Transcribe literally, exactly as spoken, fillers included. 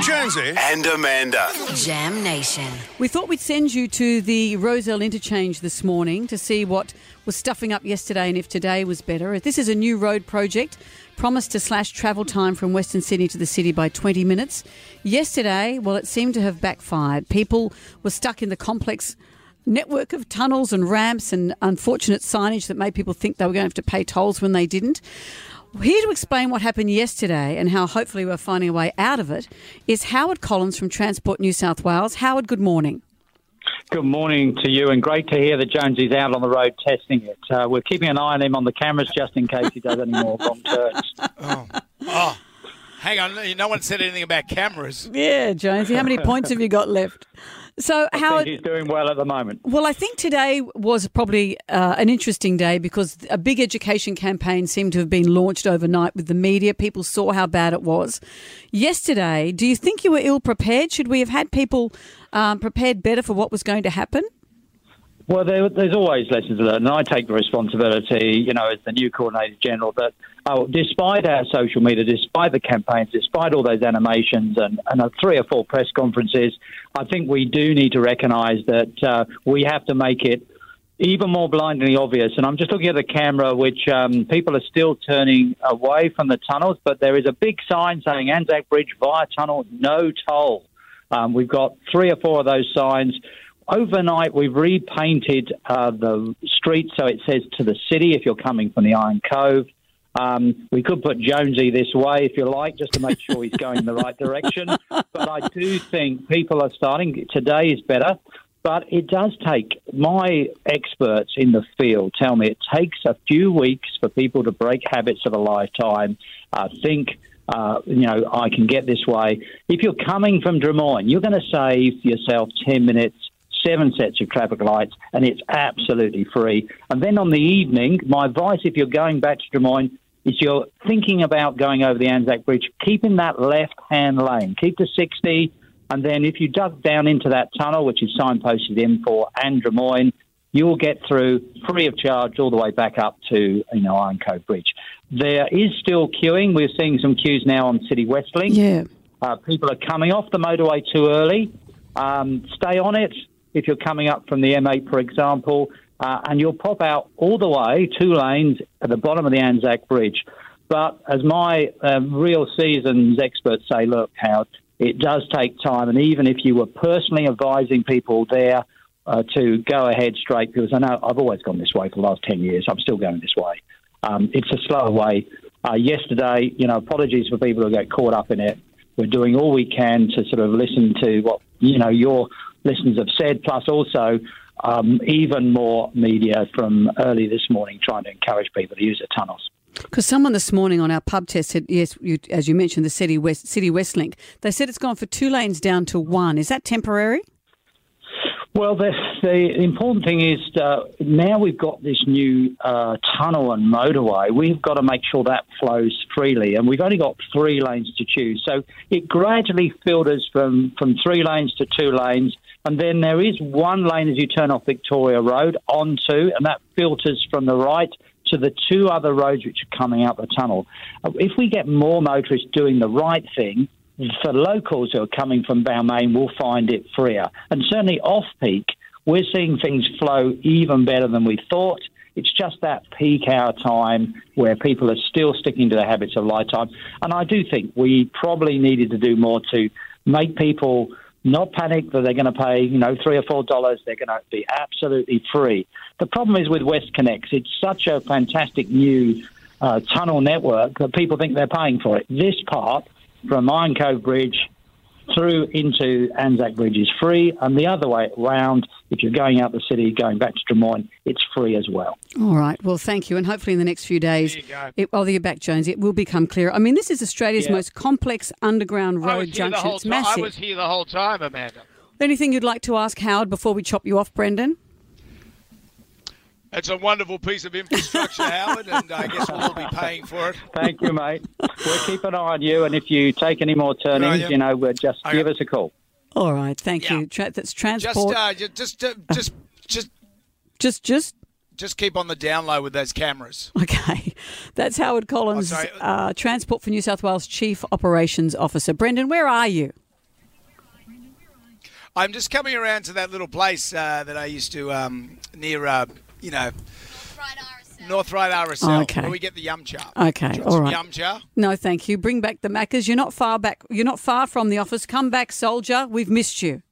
Jonesy and Amanda. Jam Nation. We thought we'd send you to the Rozelle Interchange this morning to see what was stuffing up yesterday and if today was better. This is a new road project promised to slash travel time from Western Sydney to the city by twenty minutes. Yesterday, well, it seemed to have backfired. People were stuck in the complex network of tunnels and ramps and unfortunate signage that made people think they were going to have to pay tolls when they didn't. Here to explain what happened yesterday and how hopefully we're finding a way out of it is Howard Collins from Transport New South Wales. Howard, good morning. Good morning to you, and great to hear that Jonesy's out on the road testing it. Uh, we're keeping an eye on him on the cameras just in case he does any more wrong turns. Oh. oh, hang on. No one said anything about cameras. Yeah, Jonesy, how many points have you got left? So I Howard, think he's doing well at the moment. Well, I think today was probably uh, an interesting day because a big education campaign seemed to have been launched overnight with the media. People saw how bad it was. Yesterday, do you think you were ill-prepared? Should we have had people um, prepared better for what was going to happen? Well, there, there's always lessons learned, and I take the responsibility, you know, as the new Coordinator General, that oh, despite our social media, despite the campaigns, despite all those animations and, and three or four press conferences, I think we do need to recognise that uh, we have to make it even more blindingly obvious. And I'm just looking at the camera, which um, people are still turning away from the tunnels, but there is a big sign saying Anzac Bridge via tunnel, no toll. Um, we've got three or four of those signs. Overnight, we've repainted uh, the street so it says to the city if you're coming from the Iron Cove. Um, we could put Jonesy this way, if you like, just to make sure he's going in the right direction. But I do think people are starting. Today is better. But it does take, my experts in the field tell me it takes a few weeks for people to break habits of a lifetime, uh, think, Uh, you know, I can get this way. If you're coming from Drummoyne, you're going to save yourself ten minutes, seven sets of traffic lights, and it's absolutely free. And then on the evening, my advice if you're going back to Drummoyne is you're thinking about going over the Anzac Bridge, keep in that left-hand lane. Keep to sixty, and then if you dug down into that tunnel, which is signposted M four and Drummoyne, you'll get through free of charge all the way back up to, you know, Iron Cove Bridge. There is still queuing. We're seeing some queues now on City Westlink. Yeah. Uh, people are coming off the motorway too early. Um, stay on it if you're coming up from the M eight, for example, uh, and you'll pop out all the way, two lanes, at the bottom of the Anzac Bridge. But as my uh, real seasons experts say, look, Howard, it does take time. And even if you were personally advising people there uh, to go ahead straight, because I know I've always gone this way for the last ten years. I'm still going this way. Um, it's a slower way. Uh, yesterday, you know, apologies for people who get caught up in it. We're doing all we can to sort of listen to what, you know, your listeners have said, plus also um, even more media from early this morning trying to encourage people to use the tunnels. Because someone this morning on our pub test said, yes, you, as you mentioned, the City West, City Westlink, they said it's gone from two lanes down to one. Is that temporary? Well, the, the important thing is uh, now we've got this new uh, tunnel and motorway, we've got to make sure that flows freely. And we've only got three lanes to choose. So it gradually filters from, from three lanes to two lanes. And then there is one lane as you turn off Victoria Road onto, and that filters from the right to the two other roads which are coming out the tunnel. If we get more motorists doing the right thing, for locals who are coming from Balmain, will find it freer. And certainly off-peak, we're seeing things flow even better than we thought. It's just that peak hour time where people are still sticking to their habits of lifetime. And I do think we probably needed to do more to make people not panic that they're going to pay, you know, three or four dollars. They're going to be absolutely free. The problem is with West Connex. It's such a fantastic new uh, tunnel network that people think they're paying for it. This part from Iron Cove Bridge through into Anzac Bridge is free, and the other way round, if you're going out the city, going back to Drummoyne, it's free as well. All right. Well, thank you, and hopefully in the next few days, it, oh, you're back, Jones, it will become clearer. I mean, this is Australia's yeah. most complex underground road junction. It's massive. I was here the whole time, Amanda. Anything you'd like to ask Howard before we chop you off, Brendan? It's a wonderful piece of infrastructure, Howard, and I guess we'll all be paying for it. Thank you, mate. We'll keep an eye on you, and if you take any more turnings, you know, we'll just give us a call. All right, thank you. Tra- that's transport. Just, uh, just, uh, just, just, just, just, just keep on the down low with those cameras. Okay, that's Howard Collins, oh, uh, Transport for New South Wales Chief Operations Officer. Brendan, where are you? I'm just coming around to that little place uh, that I used to um, near, uh, you know, North Ryde R S L. Oh, okay. Where we get the yum char. Okay, all right. Yum char? No, thank you. Bring back the Maccas. You're not far back. You're not far from the office. Come back, soldier. We've missed you.